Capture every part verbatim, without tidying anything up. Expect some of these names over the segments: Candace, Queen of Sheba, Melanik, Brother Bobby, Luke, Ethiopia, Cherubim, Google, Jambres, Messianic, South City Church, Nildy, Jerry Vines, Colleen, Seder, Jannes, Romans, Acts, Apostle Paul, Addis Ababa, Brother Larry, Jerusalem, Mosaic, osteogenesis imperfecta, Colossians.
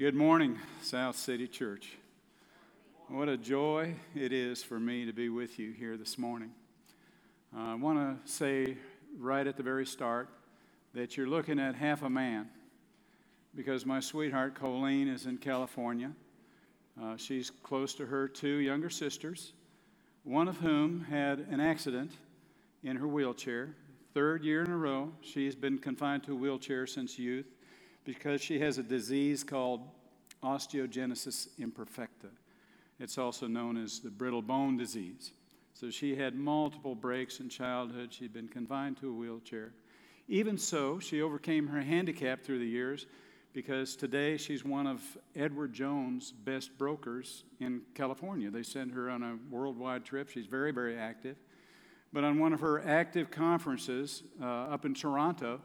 Good morning, South City Church. What a joy it is for me to be with you here this morning. Uh, I want to say right at the very start that you're looking at half a man because my sweetheart Colleen is in California. Uh, she's close to her two younger sisters, one of whom had an accident in her wheelchair. Third year in a row, she's been confined to a wheelchair since youth, because she has a disease called osteogenesis imperfecta. It's also known as the brittle bone disease. So she had multiple breaks in childhood. She'd been confined to a wheelchair. Even so, she overcame her handicap through the years because today she's one of Edward Jones' best brokers in California. They send her on a worldwide trip. She's very, very active. But on one of her active conferences uh, up in Toronto,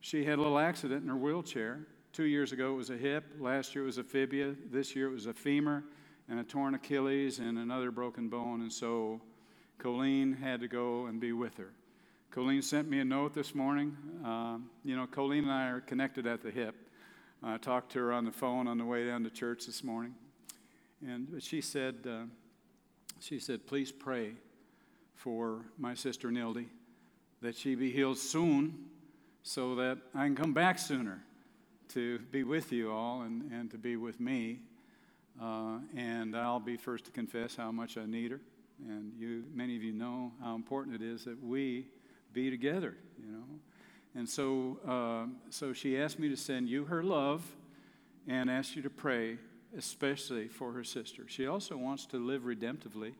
she had a little accident in her wheelchair. Two years ago, it was a hip. Last year, it was a fibula. This year, it was a femur and a torn Achilles and another broken bone. And so Colleen had to go and be with her. Colleen sent me a note this morning. Uh, you know, Colleen and I are connected at the hip. I talked to her on the phone on the way down to church this morning. And she said, uh, she said, please pray for my sister Nildy, that she be healed soon, so that I can come back sooner to be with you all and, and to be with me. Uh, and I'll be first to confess how much I need her. And you, many of you know how important it is that we be together, you know. And so, uh, so she asked me to send you her love and asked you to pray, especially for her sister. She also wants to live redemptively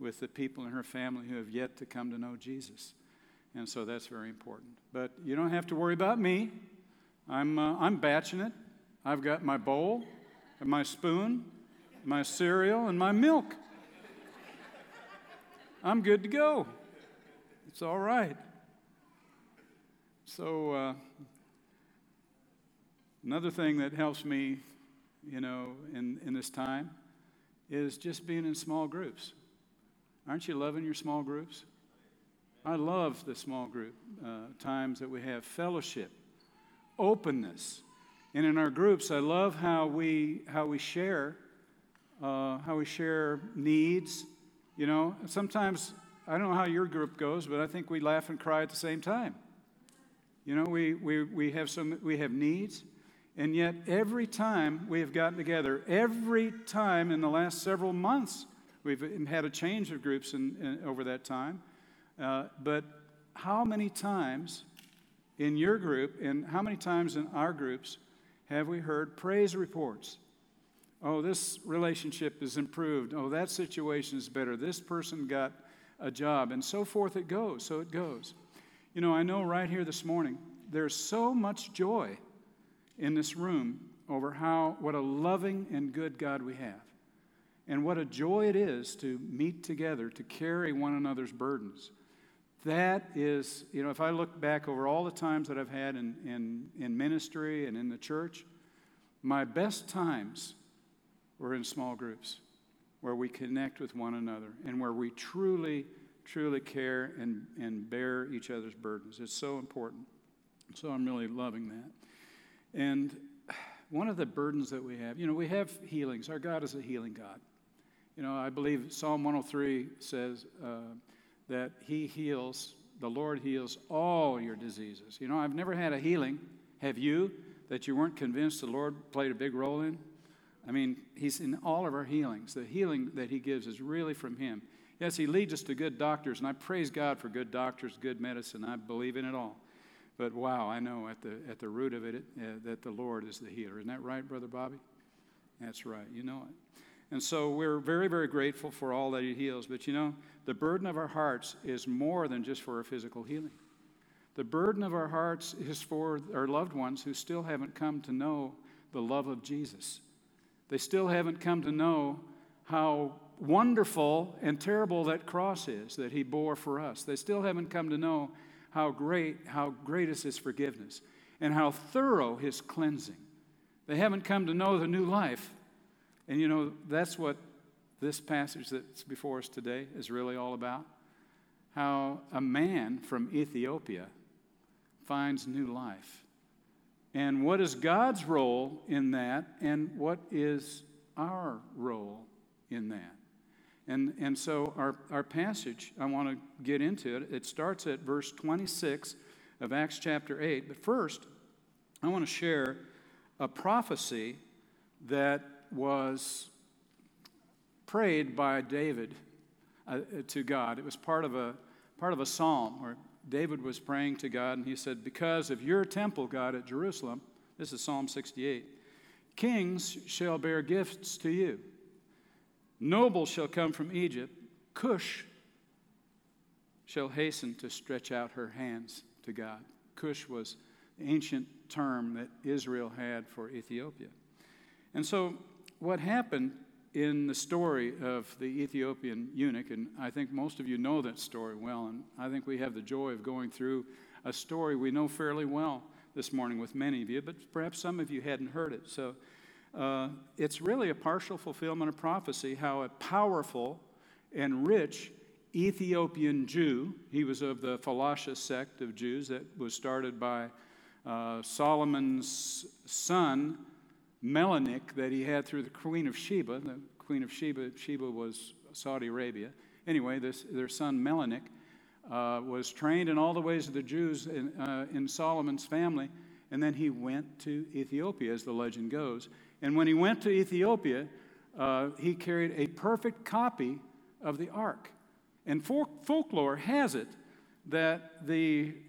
with the people in her family who have yet to come to know Jesus. And so that's very important. But you don't have to worry about me. I'm uh, I'm batching it. I've got my bowl, and my spoon, my cereal, and my milk. I'm good to go. It's all right. So uh, another thing that helps me, you know, in, in this time is just being in small groups. Aren't you loving your small groups? I love the small group uh, times that we have fellowship, openness, and in our groups, I love how we how we share, uh, how we share needs. You know, sometimes I don't know how your group goes, but I think we laugh and cry at the same time. You know, we we we have some we have needs, and yet every time we have gotten together, every time in the last several months, we've had a change of groups in, in, over that time. Uh, but how many times in your group and how many times in our groups have we heard praise reports? Oh, this relationship is improved. Oh, that situation is better. This person got a job, and so forth it goes. So it goes. You know, I know right here this morning, there's so much joy in this room over how what a loving and good God we have. And what a joy it is to meet together, to carry one another's burdens. That is, you know, if I look back over all the times that I've had in, in, in ministry and in the church, my best times were in small groups where we connect with one another and where we truly, truly care and, and bear each other's burdens. It's so important. So I'm really loving that. And one of the burdens that we have, you know, we have healings. Our God is a healing God. You know, I believe Psalm one oh three says, uh, that he heals, the Lord heals all your diseases. You know, I've never had a healing, have you, that you weren't convinced the Lord played a big role in? I mean, he's in all of our healings. The healing that he gives is really from him. Yes, he leads us to good doctors, and I praise God for good doctors, good medicine. I believe in it all. But wow, I know at the at the root of it, it uh, that the Lord is the healer. Isn't that right, Brother Bobby? That's right. You know it. And so we're very, very grateful for all that he heals. But, you know, the burden of our hearts is more than just for a physical healing. The burden of our hearts is for our loved ones who still haven't come to know the love of Jesus. They still haven't come to know how wonderful and terrible that cross is that he bore for us. They still haven't come to know how great, how great is his forgiveness and how thorough his cleansing. They haven't come to know the new life. And, you know, that's what this passage that's before us today is really all about. How a man from Ethiopia finds new life And what is God's role in that, and what is our role in that? And and so our, our passage, I want to get into it. It starts at verse twenty-six of Acts chapter eight. But first, I want to share a prophecy that was prayed by David uh, to God. It was part of a part of a psalm where David was praying to God, and he said, "Because of your temple, God, at Jerusalem," this is Psalm sixty-eight, "kings shall bear gifts to you. Nobles shall come from Egypt. Cush shall hasten to stretch out her hands to God." Cush was the ancient term that Israel had for Ethiopia. And so what happened in the story of the Ethiopian eunuch, and I think most of you know that story well, and I think we have the joy of going through a story we know fairly well this morning with many of you, but perhaps some of you hadn't heard it. So Uh, it's really a partial fulfillment of prophecy, how a powerful and rich Ethiopian Jew, he was of the Falasha sect of Jews that was started by uh, Solomon's son, Melanik, that he had through the Queen of Sheba. The Queen of Sheba, Sheba was Saudi Arabia. Anyway, this, their son Melanik uh, was trained in all the ways of the Jews in, uh, in Solomon's family, and then he went to Ethiopia, as the legend goes. And when he went to Ethiopia, uh, he carried a perfect copy of the Ark. And folk- folklore has it that the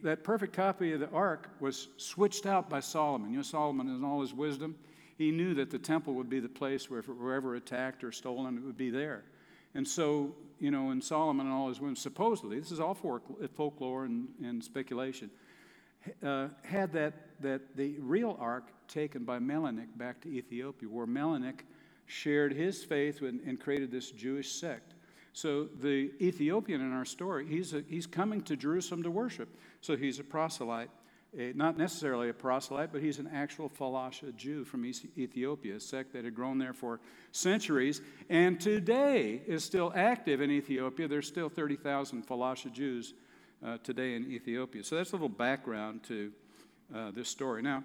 that perfect copy of the Ark was switched out by Solomon. You know, Solomon, in all his wisdom, he knew that the temple would be the place where if it were ever attacked or stolen, it would be there. And so, you know, and Solomon and all his wisdom, supposedly, this is all folklore and, and speculation, Uh, had that, that the real ark taken by Melanik back to Ethiopia, where Melanik shared his faith with, and created this Jewish sect. So the Ethiopian in our story, he's a, he's coming to Jerusalem to worship. So he's a proselyte, a, not necessarily a proselyte, but he's an actual Falasha Jew from East Ethiopia, a sect that had grown there for centuries, and today is still active in Ethiopia. There's still thirty thousand Falasha Jews Uh, today in Ethiopia. So that's a little background to uh, this story. Now,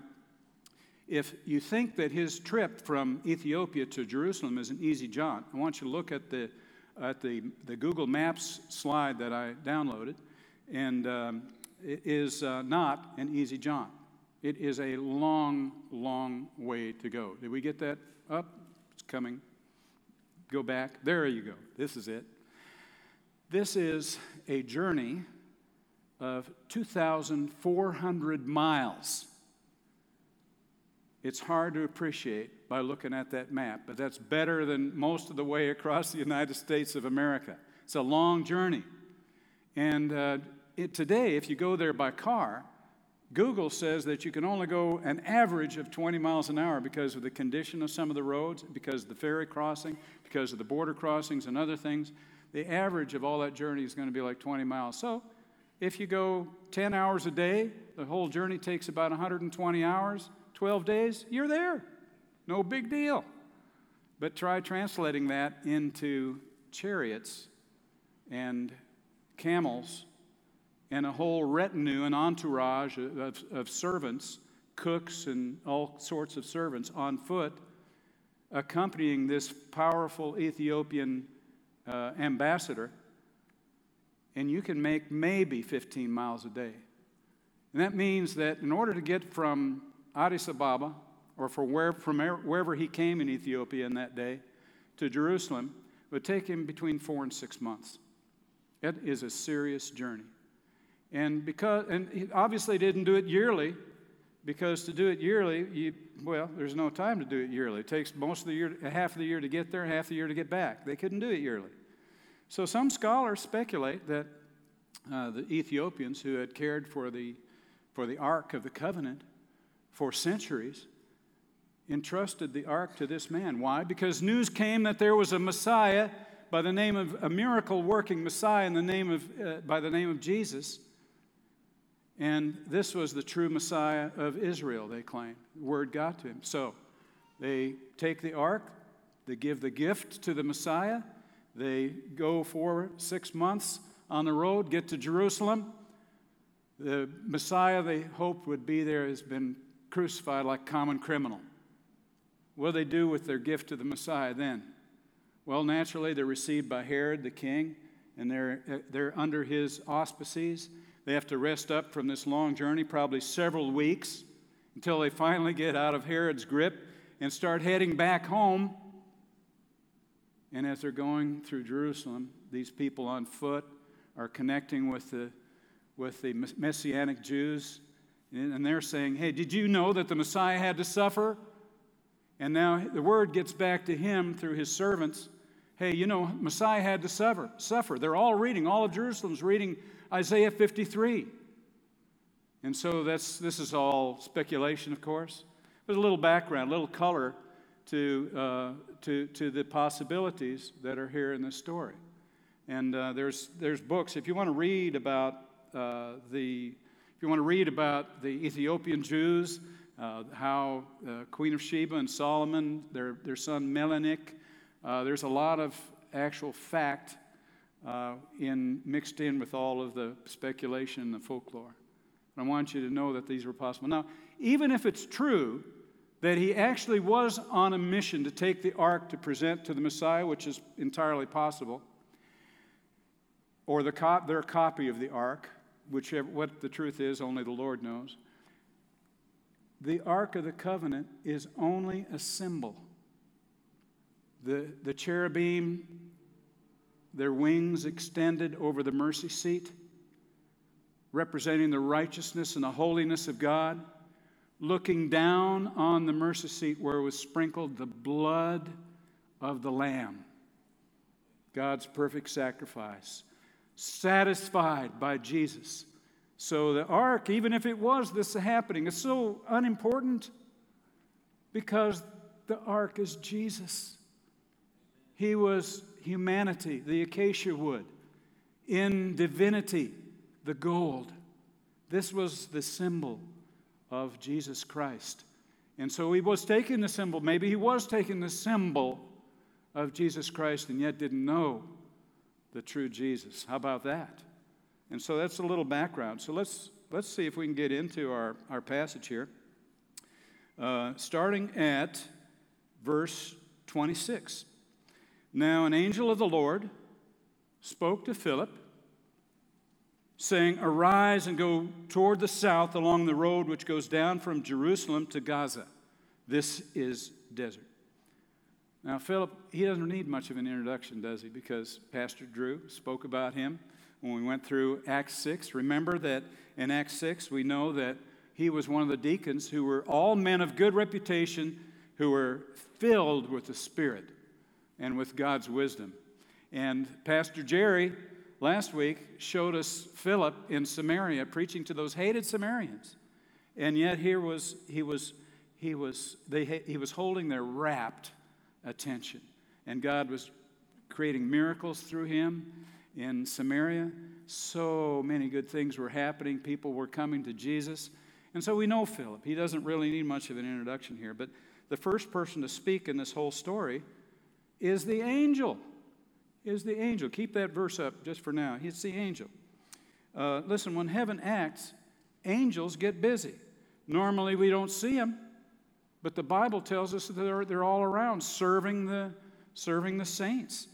if you think that his trip from Ethiopia to Jerusalem is an easy jaunt, I want you to look at the at the, the Google Maps slide that I downloaded, and um, it is uh, not an easy jaunt. It is a long, long way to go. Did we get that up? It's coming. Go back. There you go. This is it. This is a journey of two thousand four hundred miles. It's hard to appreciate by looking at that map, but that's better than most of the way across the United States of America. It's a long journey. And uh, it, today, if you go there by car, Google says that you can only go an average of twenty miles an hour because of the condition of some of the roads, because of the ferry crossing, because of the border crossings and other things. The average of all that journey is going to be like twenty miles. So if you go ten hours a day, the whole journey takes about one hundred twenty hours, twelve days, you're there. No big deal. But try translating that into chariots and camels and a whole retinue and entourage of, of servants, cooks and all sorts of servants on foot, accompanying this powerful Ethiopian uh, ambassador. And you can make maybe fifteen miles a day. And that means that in order to get from Addis Ababa, or from, where, from wherever he came in Ethiopia in that day, to Jerusalem, it would take him between four and six months. It is a serious journey. And because, and he obviously didn't do it yearly, because to do it yearly, you, well, there's no time to do it yearly. It takes most of the year, half of the year to get there, half the year to get back. They couldn't do it yearly. So some scholars speculate that uh, the Ethiopians who had cared for the, for the Ark of the Covenant for centuries entrusted the Ark to this man. Why? Because news came that there was a Messiah by the name of a miracle-working Messiah in the name of uh, by the name of Jesus, and this was the true Messiah of Israel. They claimed. Word got to him, so they take the Ark, they give the gift to the Messiah. They go for six months on the road, get to Jerusalem. The Messiah they hoped would be there has been crucified like a common criminal. What do they do with their gift to the Messiah then? Well, naturally, they're received by Herod the king, and they're, they're under his auspices. They have to rest up from this long journey, probably several weeks, until they finally get out of Herod's grip and start heading back home. And as they're going through Jerusalem, these people on foot are connecting with the, with the Messianic Jews, and they're saying, hey, did you know that the Messiah had to suffer? And now the word gets back to him through his servants. Hey, you know, Messiah had to suffer. Suffer. They're all reading, all of Jerusalem's reading Isaiah fifty-three. And so that's this is all speculation, of course. There's a little background, a little color to uh, to to the possibilities that are here in this story. And uh, there's there's books. If you want to read about uh, the if you want to read about the Ethiopian Jews, uh, how uh, Queen of Sheba and Solomon, their their son Melanik. Uh, there's a lot of actual fact uh, in mixed in with all of the speculation and the folklore. And I want you to know that these were possible. Now, even if it's true that he actually was on a mission to take the ark to present to the Messiah, which is entirely possible, or the cop, their copy of the ark, which what the truth is, only the Lord knows, the Ark of the Covenant is only a symbol. The, the cherubim, their wings extended over the mercy seat, representing the righteousness and the holiness of God, looking down on the mercy seat where was sprinkled the blood of the Lamb, God's perfect sacrifice, satisfied by Jesus. So the ark, even if it was this happening, is so unimportant because the ark is Jesus. He was humanity, the acacia wood. In divinity, the gold. This was the symbol of Jesus Christ. And so he was taking the symbol. Maybe he was taking the symbol of Jesus Christ and yet didn't know the true Jesus. How about that? And so that's a little background. So let's let's see if we can get into our, our passage here. Uh, starting at verse twenty-six. Now an angel of the Lord spoke to Philip, saying, arise and go toward the south along the road which goes down from Jerusalem to Gaza. This is desert. Now Philip, he doesn't need much of an introduction, does he? Because Pastor Drew spoke about him when we went through Acts six. Remember that in Acts six we know that he was one of the deacons who were all men of good reputation who were filled with the Spirit and with God's wisdom. And Pastor Jerry last week showed us Philip in Samaria preaching to those hated Samaritans. And yet here was he was he was they he was holding their rapt attention. And God was creating miracles through him in Samaria. So many good things were happening. People were coming to Jesus. And so we know Philip. He doesn't really need much of an introduction here, but the first person to speak in this whole story is the angel, is the angel. Keep that verse up just for now. It's the angel. Uh, listen, when heaven acts, angels get busy. Normally we don't see them, but the Bible tells us that they're, they're all around serving the serving the saints.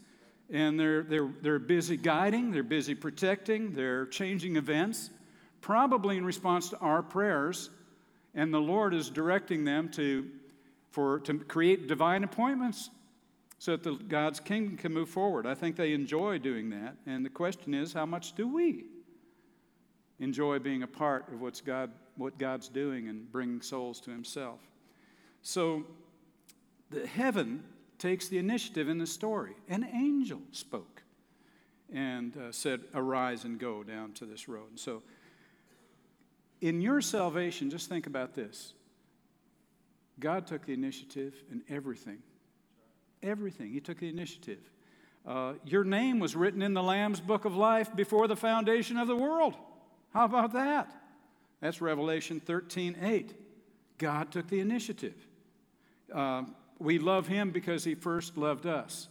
And they're, they're, they're busy guiding, they're busy protecting, they're changing events, probably in response to our prayers, and the Lord is directing them to, for, to create divine appointments, so that the, God's kingdom can move forward. I think they enjoy doing that. And the question is, how much do we enjoy being a part of what's God, what God's doing and bringing souls to himself? So the heaven takes the initiative in the story. An angel spoke and uh, said, arise and go down to this road. And so in your salvation, just think about this. God took the initiative in everything. Everything. He took the initiative. Uh, your name was written in the Lamb's Book of Life before the foundation of the world. How about that? That's Revelation thirteen eight. God took the initiative. Uh, we love him because he first loved us.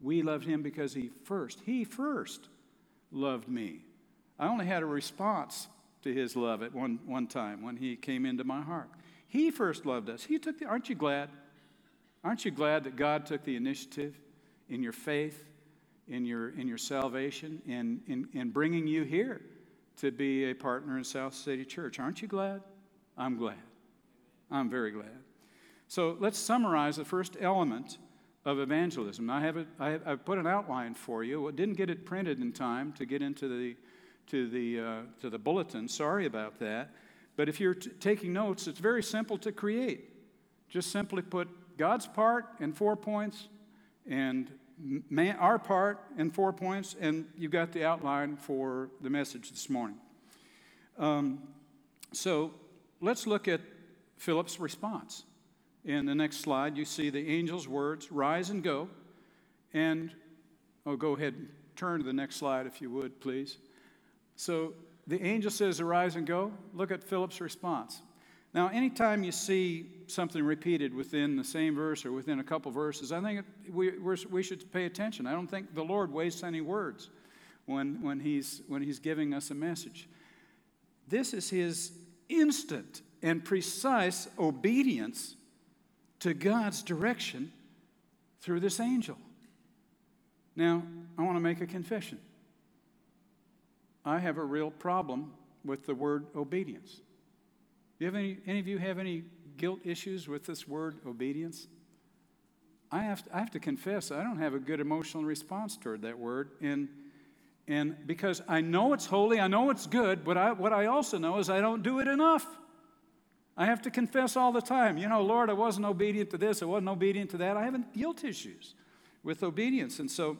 We loved him because he first, he first loved me. I only had a response to his love at one, one time when he came into my heart. He first loved us. He took the, aren't you glad? Aren't you glad that God took the initiative in your faith, in your in your salvation, in, in, in bringing you here to be a partner in South City Church? Aren't you glad? I'm glad. I'm very glad. So let's summarize the first element of evangelism. I have, a, I have I've put an outline for you. Well, didn't get it printed in time to get into the to the uh, to the bulletin. Sorry about that. But if you're t- taking notes, it's very simple to create. Just simply put God's part in four points, and man, our part in four points, and you've got the outline for the message this morning. Um, so let's look at Philip's response. In the next slide, you see the angel's words, rise and go. And, oh, go ahead and turn to the next slide if you would, please. So the angel says, arise and go. Look at Philip's response. Now, anytime you see something repeated within the same verse or within a couple verses, I think we we're, we should pay attention. I don't think the Lord wastes any words when when he's when he's giving us a message. This is his instant and precise obedience to God's direction through this angel. Now, I want to make a confession. I have a real problem with the word obedience. Do you have any, any of you have any guilt issues with this word obedience? I have to, I have to confess I don't have a good emotional response toward that word, and and because I know it's holy, I know it's good, but I, what I also know is I don't do it enough. I have to confess all the time, you know, Lord, I wasn't obedient to this, I wasn't obedient to that. I have guilt issues with obedience, and so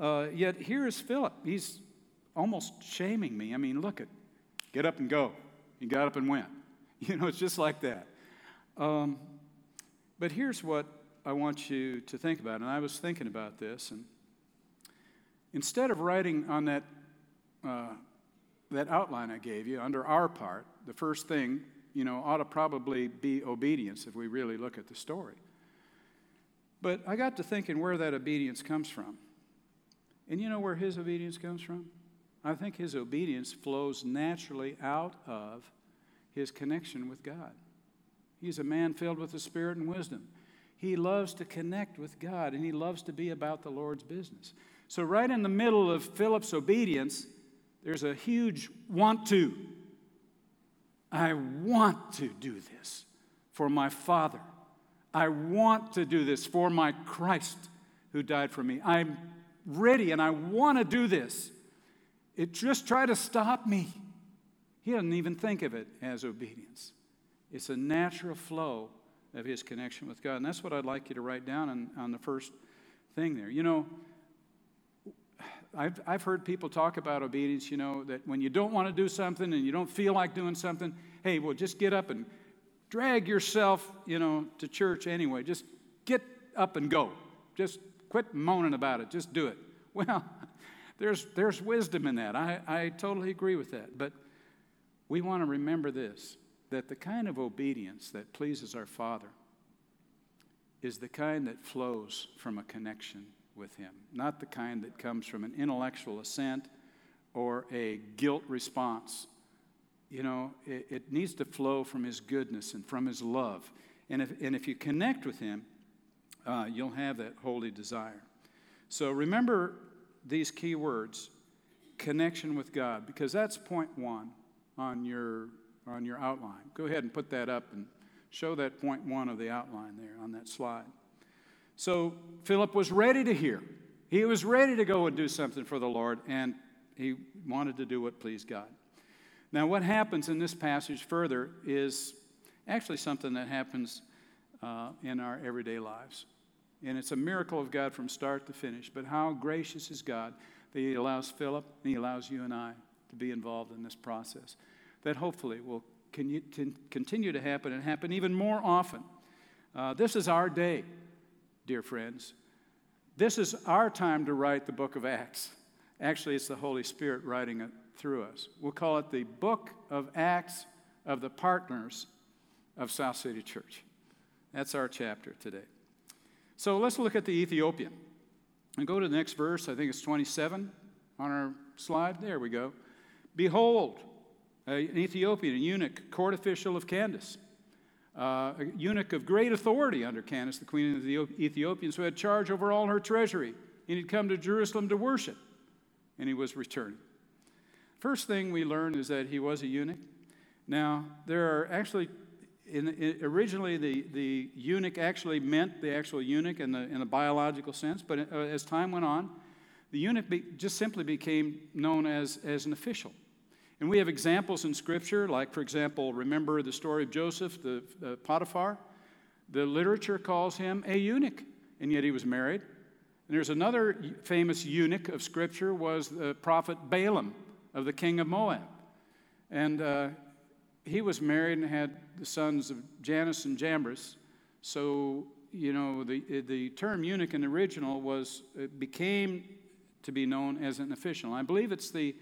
uh, yet here is Philip. He's almost shaming me. I mean, look at, get up and go. He got up and went. You know, it's just like that. Um, but here's what I want you to think about, and I was thinking about this. And instead of writing on that uh, that outline I gave you under our part, the first thing, you know, ought to probably be obedience if we really look at the story. But I got to thinking where that obedience comes from. And you know where his obedience comes from? I think his obedience flows naturally out of his connection with God. He's a man filled with the Spirit and wisdom. He loves to connect with God, and he loves to be about the Lord's business. So right in the middle of Philip's obedience, there's a huge want to. I want to do this for my Father. I want to do this for my Christ who died for me. I'm ready, and I want to do this. It just try to stop me. He doesn't even think of it as obedience. It's a natural flow of his connection with God. And that's what I'd like you to write down on, on the first thing there. You know, I've, I've heard people talk about obedience, you know, that when you don't want to do something and you don't feel like doing something, hey, well, just get up and drag yourself, you know, to church anyway. Just get up and go. Just quit moaning about it. Just do it. Well, there's there's wisdom in that. I, I totally agree with that. But we want to remember this, that the kind of obedience that pleases our Father is the kind that flows from a connection with Him, not the kind that comes from an intellectual assent or a guilt response. You know, it, it needs to flow from His goodness and from His love. And if, and if you connect with Him, uh, you'll have that holy desire. So remember these key words, connection with God, because that's point one. On your on your outline. Go ahead and put that up and show that point one of the outline there on that slide. So Philip was ready to hear. He was ready to go and do something for the Lord, and he wanted to do what pleased God. Now what happens in this passage further is actually something that happens uh, in our everyday lives. And it's a miracle of God from start to finish, but how gracious is God that He allows Philip and He allows you and I to be involved in this process that hopefully will continue to happen and happen even more often. Uh, this is our day, dear friends. This is our time to write the book of Acts. Actually, it's the Holy Spirit writing it through us. We'll call it the book of Acts of the partners of South City Church. That's our chapter today. So let's look at the Ethiopian. And go to the next verse. I think it's twenty-seven on our slide. There we go. Behold, an Ethiopian, a eunuch, court official of Candace, uh, a eunuch of great authority under Candace, the queen of the Ethiopians, who had charge over all her treasury. And he'd come to Jerusalem to worship, and he was returning. First thing we learned is that he was a eunuch. Now, there are actually, in, in, originally the, the eunuch actually meant the actual eunuch in the, in a biological sense, but it, uh, as time went on, the eunuch be, just simply became known as, as an official. And we have examples in Scripture, like, for example, remember the story of Joseph, the uh, Potiphar. The literature calls him a eunuch, and yet he was married. And there's another famous eunuch of Scripture was the prophet Balaam of the king of Moab. And uh, he was married and had the sons of Jannes and Jambres. So, you know, the the term eunuch in the original was, it became to be known as an official. And I believe it's the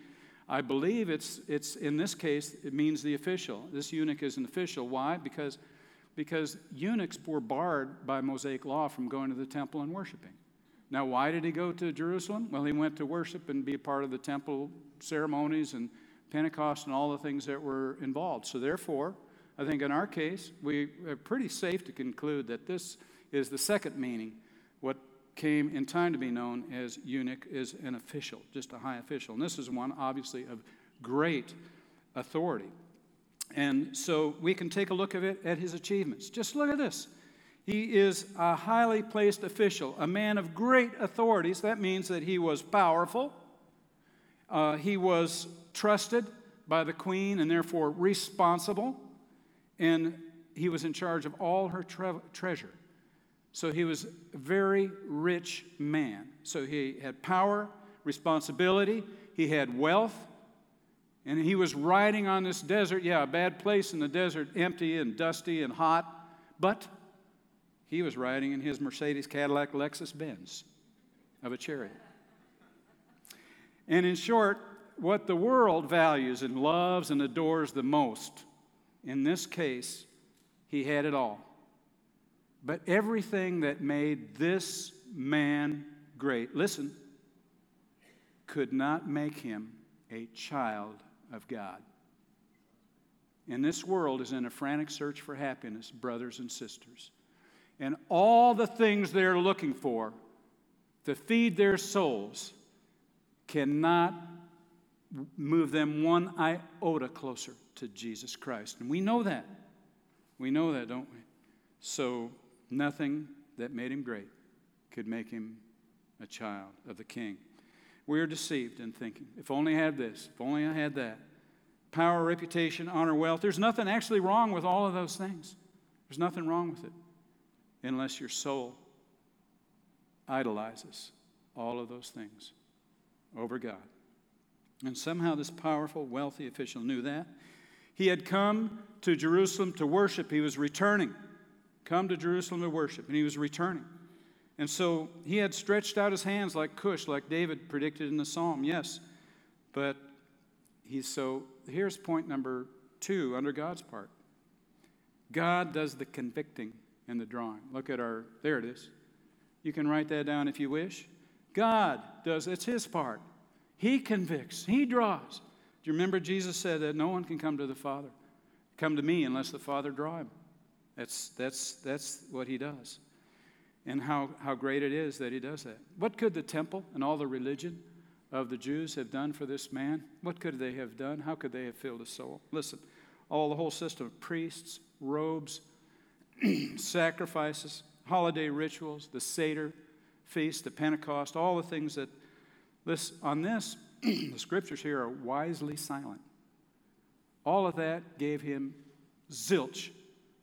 I believe it's, it's in this case, it means the official. This eunuch is an official. Why? Because, because eunuchs were barred by Mosaic law from going to the temple and worshiping. Now, why did he go to Jerusalem? Well, he went to worship and be a part of the temple ceremonies and Pentecost and all the things that were involved. So therefore, I think in our case, we are pretty safe to conclude that this is the second meaning. What came in time to be known as eunuch is an official, just a high official. And this is one, obviously, of great authority. And so we can take a look at, it, at his achievements. Just look at this. He is a highly placed official, a man of great authorities. That means that he was powerful. Uh, he was trusted by the queen and therefore responsible. And he was in charge of all her tre- treasure. So he was a very rich man. So he had power, responsibility, he had wealth, and he was riding on this desert. Yeah, a bad place in the desert, empty and dusty and hot, but he was riding in his Mercedes Cadillac Lexus Benz of a chariot. And in short, what the world values and loves and adores the most, in this case, he had it all. But everything that made this man great, listen, could not make him a child of God. And this world is in a frantic search for happiness, brothers and sisters. And all the things they're looking for to feed their souls cannot move them one iota closer to Jesus Christ. And we know that. We know that, don't we? So nothing that made him great could make him a child of the King. We are deceived in thinking, if only I had this, if only I had that. Power, reputation, honor, wealth. There's nothing actually wrong with all of those things. There's nothing wrong with it unless your soul idolizes all of those things over God. And somehow this powerful, wealthy official knew that. He had come to Jerusalem to worship. He was returning. Come to Jerusalem to worship. And he was returning. And so he had stretched out his hands like Cush, like David predicted in the psalm, yes. But he's so, here's point number two under God's part. God does the convicting and the drawing. Look at our, there it is. You can write that down if you wish. God does, it's his part. He convicts, he draws. Do you remember Jesus said that no one can come to the Father, come to me unless the Father draw him? That's that's that's what he does. And how, how great it is that he does that. What could the temple and all the religion of the Jews have done for this man? What could they have done? How could they have filled his soul? Listen, all the whole system of priests, robes, sacrifices, holiday rituals, the Seder feast, the Pentecost, all the things that this on this, the Scriptures here are wisely silent. All of that gave him zilch.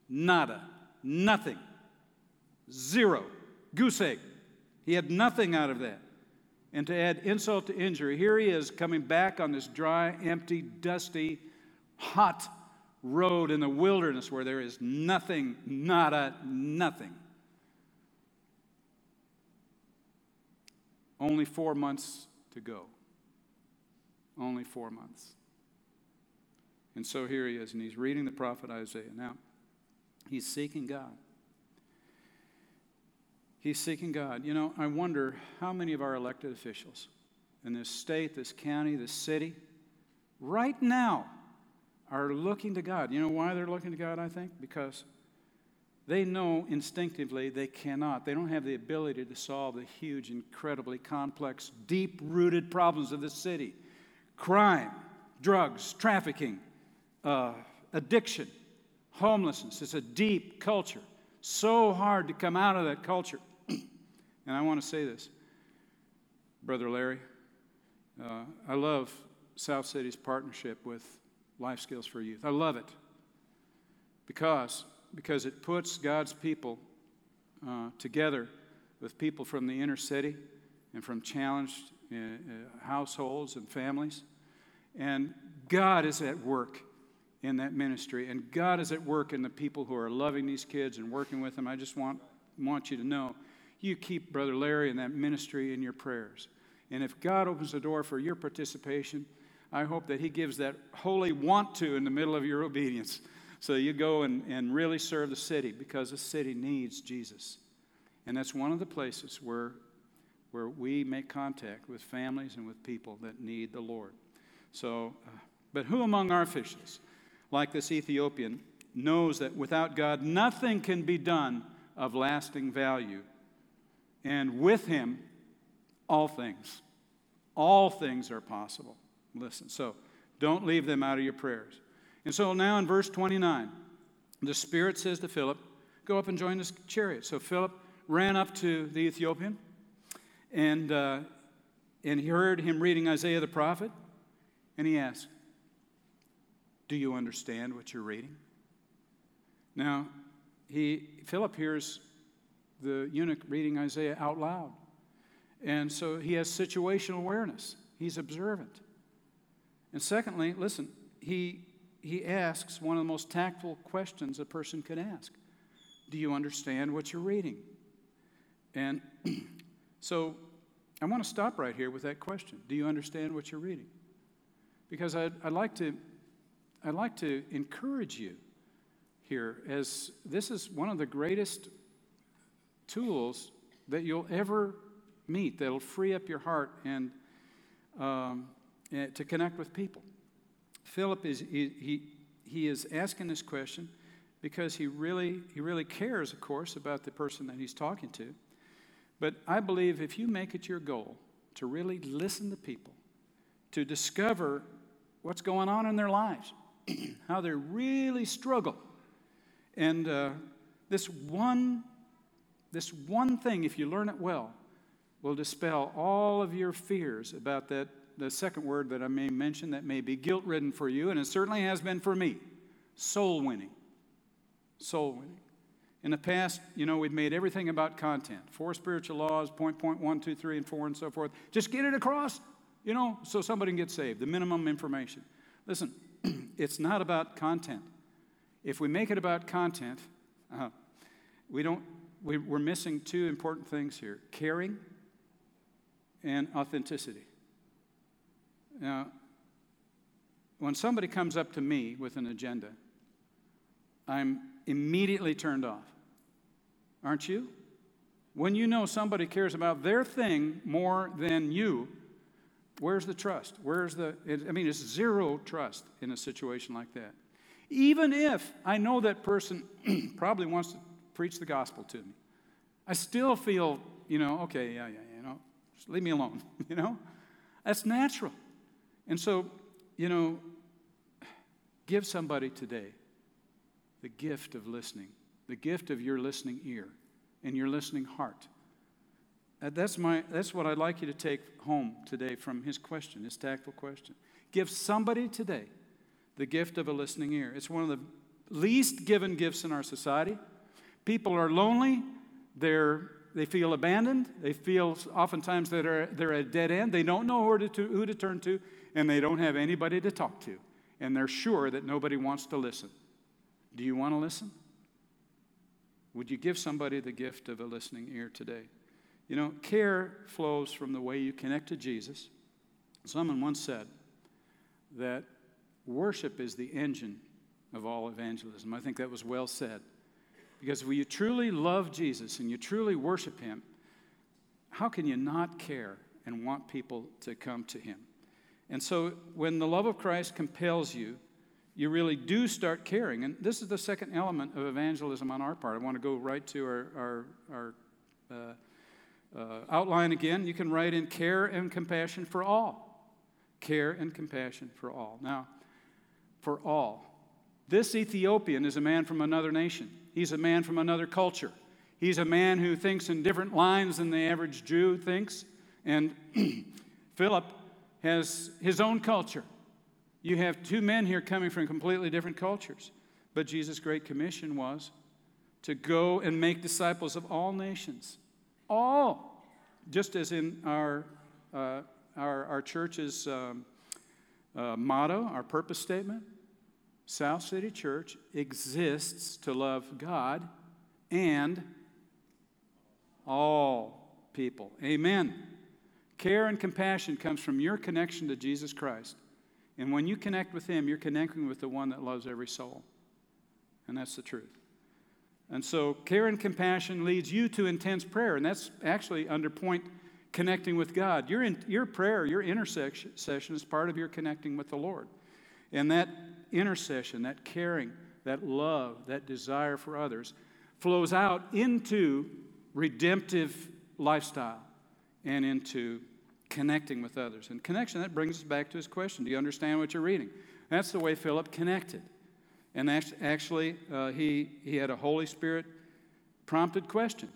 Nada, nothing, zero, goose egg. He had nothing out of that. And to add insult to injury, here he is coming back on this dry, empty, dusty, hot road in the wilderness where there is nothing, nada, nothing. Only four months to go. Only four months. And so here he is, and he's reading the prophet Isaiah. Now, he's seeking God. He's seeking God. You know, I wonder how many of our elected officials in this state, this county, this city, right now are looking to God. You know why they're looking to God, I think? Because they know instinctively they cannot. They don't have the ability to solve the huge, incredibly complex, deep-rooted problems of this city. Crime, drugs, trafficking, uh, addiction, homelessness. It's a deep culture. So hard to come out of that culture. And I want to say this, Brother Larry. Uh, I love South City's partnership with Life Skills for Youth. I love it because, because it puts God's people uh, together with people from the inner city and from challenged uh, households and families. And God is at work in that ministry, and God is at work in the people who are loving these kids and working with them. I just want, want you to know, you keep Brother Larry and that ministry in your prayers. And if God opens the door for your participation, I hope that he gives that holy want to in the middle of your obedience. So you go and, and really serve the city, because the city needs Jesus. And that's one of the places where, where we make contact with families and with people that need the Lord. So, uh, but who among our officials, like this Ethiopian, knows that without God nothing can be done of lasting value? And with him, all things, all things are possible. Listen, so don't leave them out of your prayers. And so now in verse twenty-nine, the Spirit says to Philip, go up and join this chariot. So Philip ran up to the Ethiopian, and, uh, and he heard him reading Isaiah the prophet, and he asked, do you understand what you're reading? Now, he Philip hears the eunuch reading Isaiah out loud. And so he has situational awareness. He's observant. And secondly, listen, he he asks one of the most tactful questions a person could ask. Do you understand what you're reading? And so I want to stop right here with that question. Do you understand what you're reading? Because I'd, I'd like to I'd like to encourage you here, as this is one of the greatest tools that you'll ever meet that'll free up your heart and um, to connect with people. Philip is he, he he is asking this question because he really he really cares, of course, about the person that he's talking to. But I believe if you make it your goal to really listen to people, to discover what's going on in their lives, how they really struggle, and uh, this one this one thing, if you learn it well, will dispel all of your fears about that, the second word that I may mention that may be guilt-ridden for you, and it certainly has been for me, soul winning. Soul winning. In the past, you know, we've made everything about content. Four spiritual laws, point, point, one, two, three, and four, and so forth. Just get it across, you know, so somebody can get saved. The minimum information. Listen, it's not about content. If we make it about content, uh, we don't, we, we're missing two important things here. Caring and authenticity. Now, when somebody comes up to me with an agenda, I'm immediately turned off. Aren't you? When you know somebody cares about their thing more than you, where's the trust? Where's the, I mean, it's zero trust in a situation like that. Even if I know that person probably wants to preach the gospel to me, I still feel, you know, okay, yeah, yeah, you know, just leave me alone, you know? That's natural. And so, you know, give somebody today the gift of listening, the gift of your listening ear and your listening heart. That's my. That's what I'd like you to take home today from his question, his tactful question. Give somebody today the gift of a listening ear. It's one of the least given gifts in our society. People are lonely. They're They feel abandoned. They feel oftentimes that are, they're at a dead end. They don't know who to, to, who to turn to, and they don't have anybody to talk to. And they're sure that nobody wants to listen. Do you want to listen? Would you give somebody the gift of a listening ear today? You know, care flows from the way you connect to Jesus. Someone once said that worship is the engine of all evangelism. I think that was well said. Because when you truly love Jesus and you truly worship him, how can you not care and want people to come to him? And so when the love of Christ compels you you really do start caring. And this is the second element of evangelism on our part. I want to go right to our, our, our uh, uh, outline again. You can write in care and compassion for all. Care and compassion for all. Now, for all. This Ethiopian is a man from another nation. He's a man from another culture. He's a man who thinks in different lines than the average Jew thinks. And Philip has his own culture. You have two men here coming from completely different cultures. But Jesus' great commission was to go and make disciples of all nations. All. Just as in our uh, our, our church's um, uh, motto, our purpose statement, South City Church exists to love God and all people. Amen. Care and compassion comes from your connection to Jesus Christ. And when you connect with him, you're connecting with the one that loves every soul. And that's the truth. And so care and compassion leads you to intense prayer. And that's actually under point connecting with God. Your, in, your prayer, your intercession is part of your connecting with the Lord. And that intercession, that caring, that love, that desire for others flows out into redemptive lifestyle and into connecting with others. And connection, that brings us back to his question. Do you understand what you're reading? That's the way Philip connected. And actually, uh, he, he had a Holy Spirit-prompted question.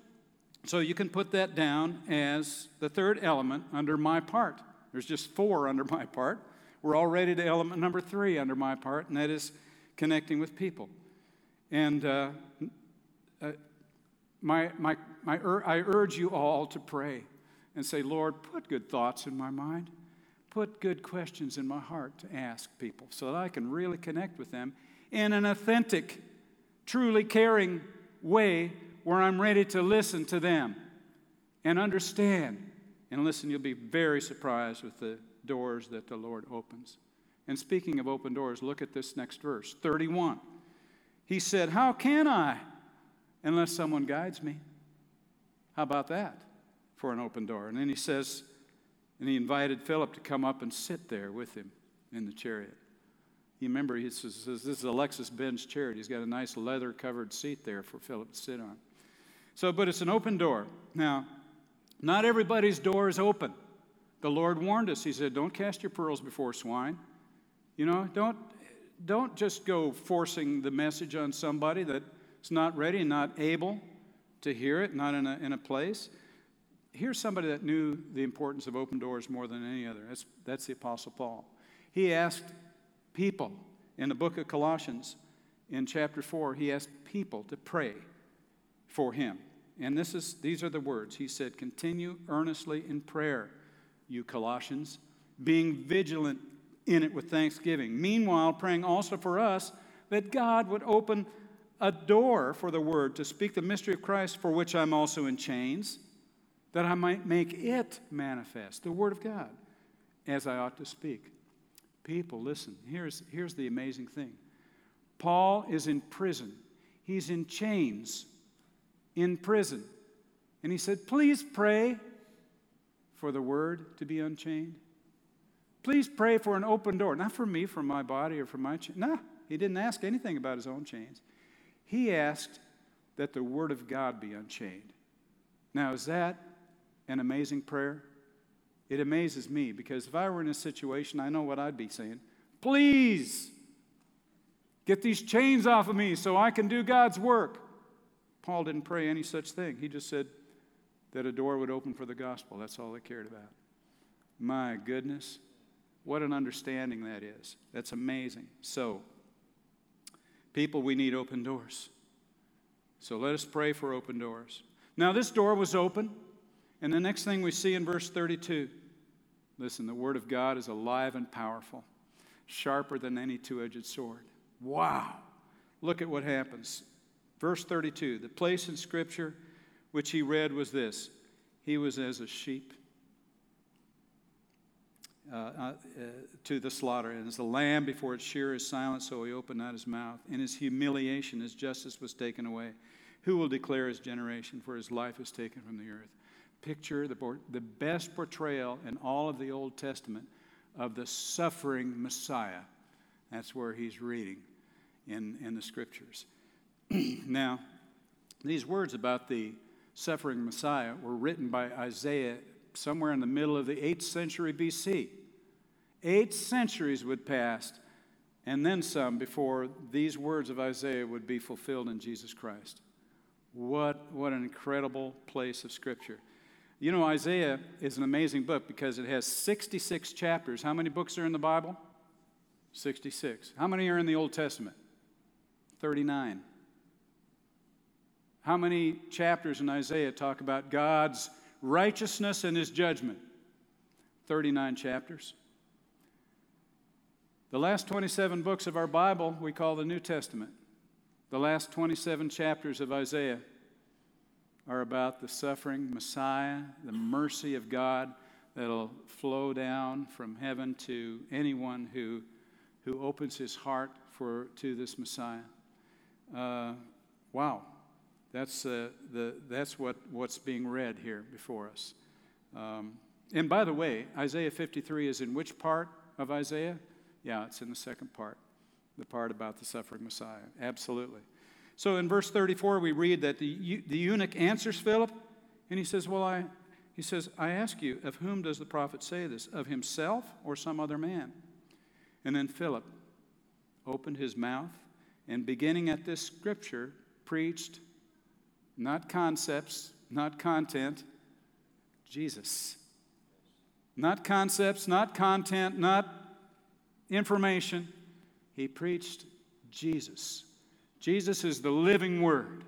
So you can put that down as the third element under my part. There's just four under my part. We're already to element number three under my part, and that is connecting with people. And uh, uh, my, my, my ur- I urge you all to pray. And say, Lord, put good thoughts in my mind. Put good questions in my heart to ask people so that I can really connect with them in an authentic, truly caring way where I'm ready to listen to them and understand. And listen, you'll be very surprised with the doors that the Lord opens. And speaking of open doors, look at this next verse, thirty-one. He said, how can I unless someone guides me? How about that? For an open door. And then he says, and he invited Philip to come up and sit there with him in the chariot. You remember, he says, this is a Lexus-Benz chariot. He's got a nice leather-covered seat there for Philip to sit on. So, but it's an open door. Now, not everybody's door is open. The Lord warned us. He said, don't cast your pearls before swine. You know, don't, don't just go forcing the message on somebody that's not ready and not able to hear it, not in a, in a place. Here's somebody that knew the importance of open doors more than any other. That's, that's the Apostle Paul. He asked people in the book of Colossians, in chapter four, he asked people to pray for him. And this is these are the words. He said, continue earnestly in prayer, you Colossians, being vigilant in it with thanksgiving. Meanwhile, praying also for us that God would open a door for the word to speak the mystery of Christ, for which I'm also in chains, that I might make it manifest, the Word of God, as I ought to speak. People, listen, here's, here's the amazing thing. Paul is in prison. He's in chains in prison. And he said, please pray for the Word to be unchained. Please pray for an open door. Not for me, for my body, or for my chains. No, he didn't ask anything about his own chains. He asked that the Word of God be unchained. Now, is that an amazing prayer? It amazes me, because if I were in a situation, I know what I'd be saying. Please get these chains off of me so I can do God's work. Paul didn't pray any such thing. He just said that a door would open for the gospel. That's all they cared about. My goodness, what an understanding that is. That's amazing. So, people, we need open doors. So let us pray for open doors. Now, this door was open. And the next thing we see in verse thirty-two, listen, the Word of God is alive and powerful, sharper than any two-edged sword. Wow! Look at what happens. Verse thirty-two, the place in Scripture which he read was this. He was as a sheep uh, uh, to the slaughter, and as a lamb before its shearer is silent, so he opened not his mouth. In his humiliation his justice was taken away. Who will declare his generation? For his life is taken from the earth. Picture the, the best portrayal in all of the Old Testament of the suffering Messiah That's where he's reading in, in the scriptures. Now, these words about the suffering Messiah were written by Isaiah somewhere in the middle of the eighth century B C Eight centuries would pass, and then some, before these words of Isaiah would be fulfilled in Jesus Christ. What, what an incredible place of Scripture. You know, Isaiah is an amazing book because it has sixty-six chapters. How many books are in the Bible? sixty-six. How many are in the Old Testament? thirty-nine. How many chapters in Isaiah talk about God's righteousness and His judgment? thirty-nine chapters. The last twenty-seven books of our Bible we call the New Testament. The last twenty-seven chapters of Isaiah are about the suffering Messiah, the mercy of God that'll flow down from heaven to anyone who, who opens his heart for to this Messiah. Uh, wow, that's uh, the that's what, what's being read here before us. Um, and by the way, Isaiah fifty-three is in which part of Isaiah? Yeah, it's in the second part, the part about the suffering Messiah. Absolutely. So in verse thirty-four, we read that the, the eunuch answers Philip, and he says, well, I, he says, I ask you, of whom does the prophet say this? Of himself or some other man? And then Philip opened his mouth, and beginning at this scripture, preached not concepts, not content, Jesus. Not concepts, not content, not information. He preached Jesus. Jesus is the living Word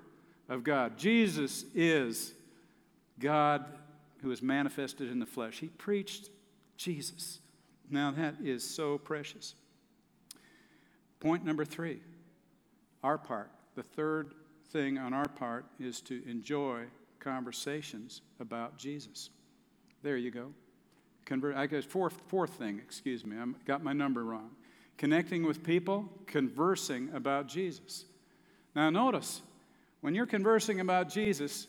of God. Jesus is God who is manifested in the flesh. He preached Jesus. Now that is so precious. Point number three, our part. The third thing on our part is to enjoy conversations about Jesus. There you go. Convert, I guess fourth, fourth thing, excuse me, I got my number wrong. Connecting with people, conversing about Jesus. Now notice, when you're conversing about Jesus,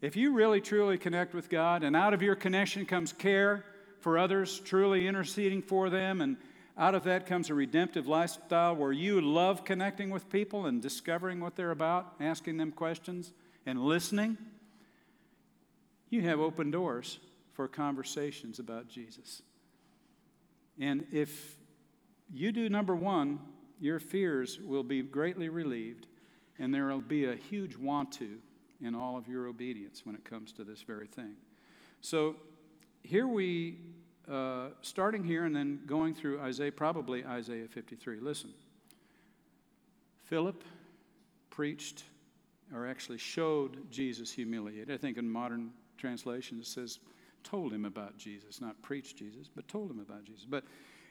if you really truly connect with God, and out of your connection comes care for others, truly interceding for them, and out of that comes a redemptive lifestyle where you love connecting with people and discovering what they're about, asking them questions, and listening, you have open doors for conversations about Jesus. And if you do number one, your fears will be greatly relieved, and there will be a huge want to in all of your obedience when it comes to this very thing. So here we, uh, starting here and then going through Isaiah, probably Isaiah fifty-three. Listen, Philip preached, or actually showed Jesus humiliated. I think in modern translation it says told him about Jesus, not preached Jesus, but told him about Jesus. But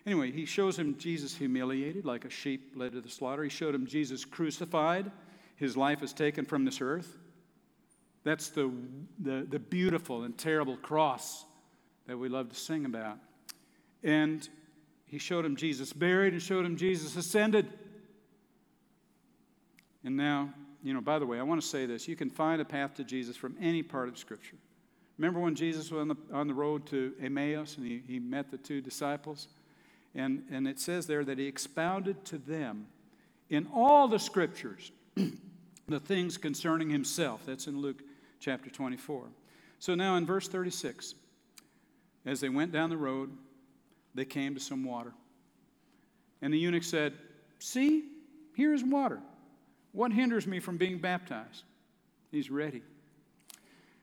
anyway, he shows him Jesus humiliated, like a sheep led to the slaughter. He showed him Jesus crucified. His life is taken from this earth. That's the, the, the beautiful and terrible cross that we love to sing about. And he showed him Jesus buried and showed him Jesus ascended. And now, you know, by the way, I want to say this. You can find a path to Jesus from any part of Scripture. Remember when Jesus was on the, on the road to Emmaus and he, he met the two disciples? And, and it says there that he expounded to them in all the scriptures the things concerning himself. That's in Luke chapter twenty-four. So now in verse thirty-six, as they went down the road, they came to some water. And the eunuch said, see, here is water. What hinders me from being baptized? He's ready.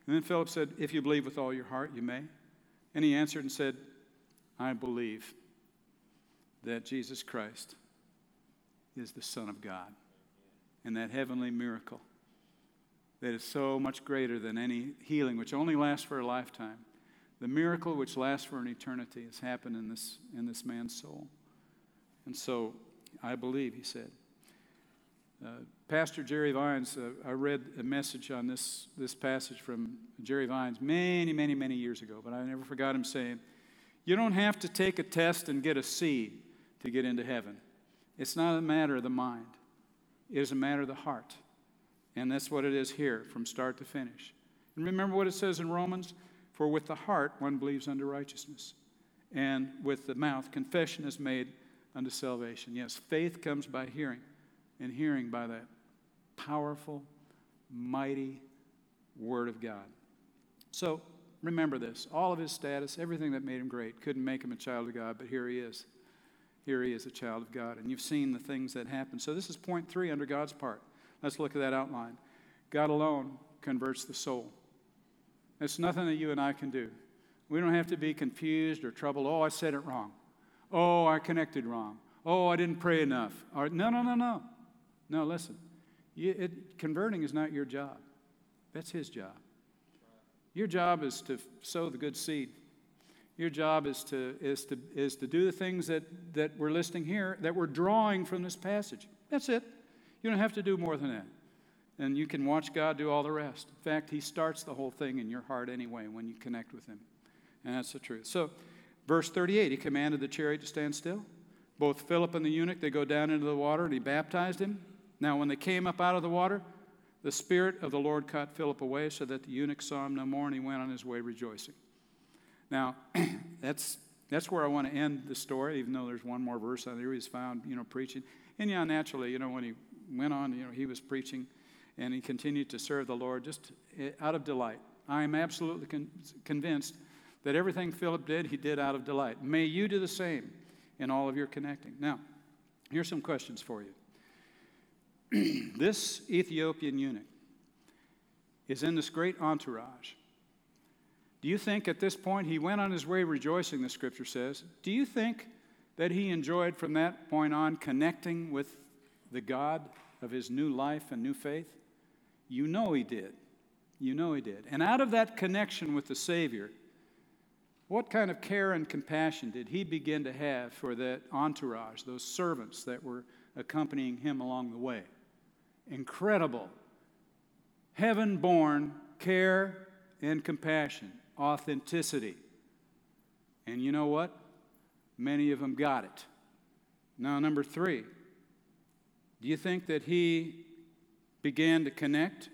And then Philip said, if you believe with all your heart, you may. And he answered and said, I believe that Jesus Christ is the Son of God. And that heavenly miracle that is so much greater than any healing, which only lasts for a lifetime. The miracle which lasts for an eternity has happened in this, in this man's soul. And so, I believe, he said. Uh, Pastor Jerry Vines, uh, I read a message on this, this passage from Jerry Vines many, many, many years ago, but I never forgot him saying, you don't have to take a test and get a C to get into heaven. It's not a matter of the mind. It is a matter of the heart. And that's what it is here from start to finish. And remember what it says in Romans? For with the heart one believes unto righteousness, and with the mouth confession is made unto salvation. Yes, faith comes by hearing, and hearing by that powerful, mighty Word of God. So remember this. All of his status, everything that made him great, couldn't make him a child of God, but here he is. Here he is, a child of God. And you've seen the things that happen. So this is point three under God's part. Let's look at that outline. God alone converts the soul. It's nothing that you and I can do. We don't have to be confused or troubled. Oh, I said it wrong. Oh, I connected wrong. Oh, I didn't pray enough. Or, no, no, no, no. No, listen. You, it, converting is not your job. That's his job. Your job is to sow the good seed. Your job is to is to is to do the things that, that we're listing here, that we're drawing from this passage. That's it. You don't have to do more than that. And you can watch God do all the rest. In fact, he starts the whole thing in your heart anyway when you connect with him. And that's the truth. So, verse thirty-eight, he commanded the chariot to stand still. Both Philip and the eunuch, they go down into the water, and he baptized him. Now, when they came up out of the water, the Spirit of the Lord caught Philip away so that the eunuch saw him no more, and he went on his way rejoicing. Now, that's that's where I want to end the story, even though there's one more verse on there. He's found, you know, preaching. And, yeah, naturally, you know, when he went on, you know, he was preaching, and he continued to serve the Lord just out of delight. I am absolutely con- convinced that everything Philip did, he did out of delight. May you do the same in all of your connecting. Now, here's some questions for you. This Ethiopian eunuch is in this great entourage. Do you think at this point he went on his way rejoicing, the scripture says? Do you think that he enjoyed from that point on connecting with the God of his new life and new faith? You know he did. You know he did. And out of that connection with the Savior, what kind of care and compassion did he begin to have for that entourage, those servants that were accompanying him along the way? Incredible, heaven-born care and compassion, authenticity. And you know what? Many of them got it. Now, number three, do you think that he began to connect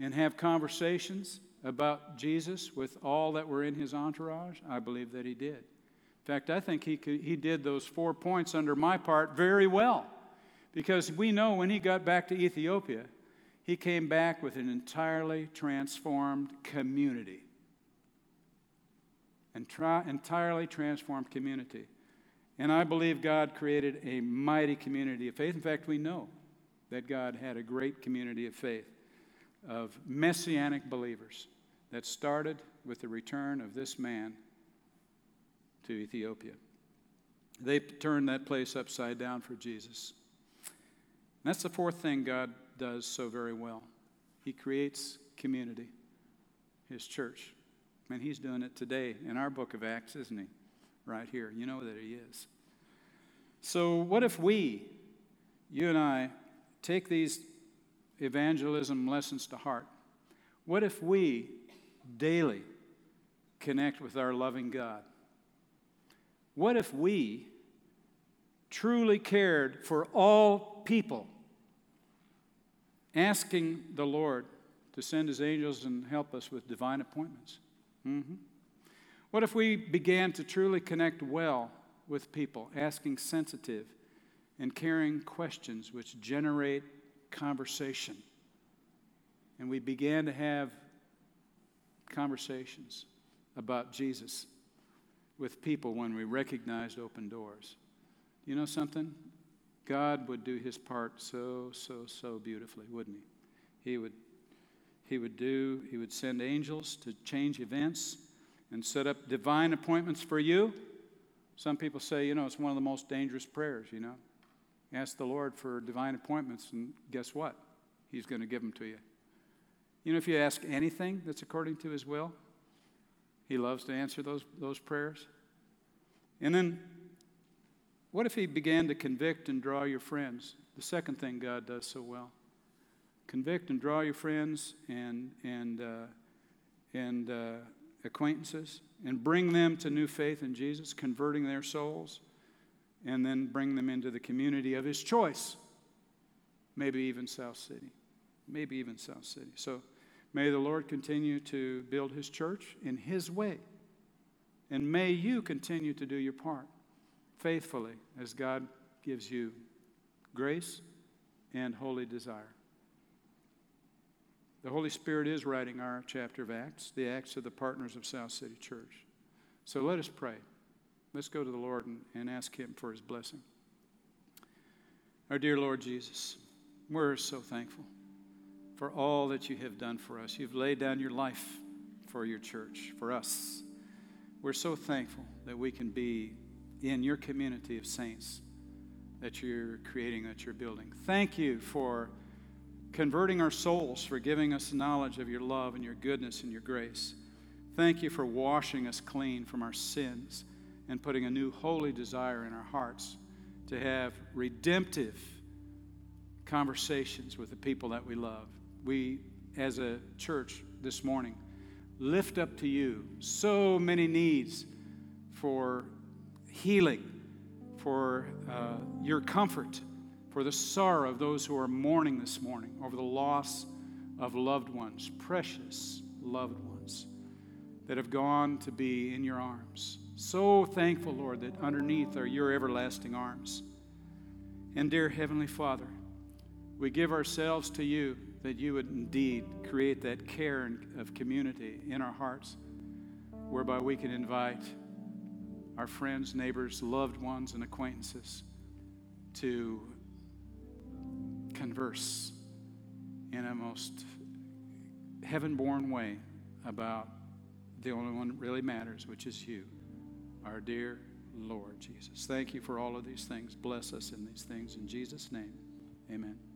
and have conversations about Jesus with all that were in his entourage? I believe that he did. In fact, I think he could, he did those four points under my part very well, because we know when he got back to Ethiopia, he came back with an entirely transformed community. And try, entirely transformed community. And I believe God created a mighty community of faith. In fact, we know that God had a great community of faith, of messianic believers, that started with the return of this man to Ethiopia. They turned that place upside down for Jesus. And that's the fourth thing God does so very well. He creates community, his church. And he's doing it today in our book of Acts, isn't he? Right here. You know that he is. So what if we, you and I, take these evangelism lessons to heart? What if we daily connect with our loving God? What if we truly cared for all people, asking the Lord to send his angels and help us with divine appointments? Mm-hmm. What if we began to truly connect well with people, asking sensitive and caring questions which generate conversation? And we began to have conversations about Jesus with people when we recognized open doors. You know something? God would do his part so, so, so beautifully, wouldn't he? He would, he would do, he would send angels to change events and set up divine appointments for you. Some people say, you know, it's one of the most dangerous prayers, you know. Ask the Lord for divine appointments, and guess what? He's going to give them to you. You know, if you ask anything that's according to his will, he loves to answer those those prayers. And then, what if he began to convict and draw your friends? The second thing God does so well. Convict and draw your friends and and uh, and uh, acquaintances, and bring them to new faith in Jesus, converting their souls, and then bring them into the community of his choice. Maybe even South City. Maybe even South City. So, may the Lord continue to build his church in his way. And may you continue to do your part. faithfully as God gives you grace and holy desire. The Holy Spirit is writing our chapter of Acts, the Acts of the partners of South City Church. So let us pray. Let's go to the Lord and, and ask him for his blessing. Our dear Lord Jesus, we're so thankful for all that you have done for us. You've laid down your life for your church, for us. We're so thankful that we can be in your community of saints that you're creating, that you're building. Thank you for converting our souls, for giving us knowledge of your love and your goodness and your grace. Thank you for washing us clean from our sins and putting a new holy desire in our hearts to have redemptive conversations with the people that we love. We, as a church this morning, lift up to you so many needs for healing, for uh, your comfort, for the sorrow of those who are mourning this morning over the loss of loved ones, precious loved ones that have gone to be in your arms. So thankful, Lord, that underneath are your everlasting arms. And dear Heavenly Father, we give ourselves to you that you would indeed create that care of community in our hearts whereby we can invite our friends, neighbors, loved ones, and acquaintances to converse in a most heaven-born way about the only one that really matters, which is you, our dear Lord Jesus. Thank you for all of these things. Bless us in these things. In Jesus' name, amen.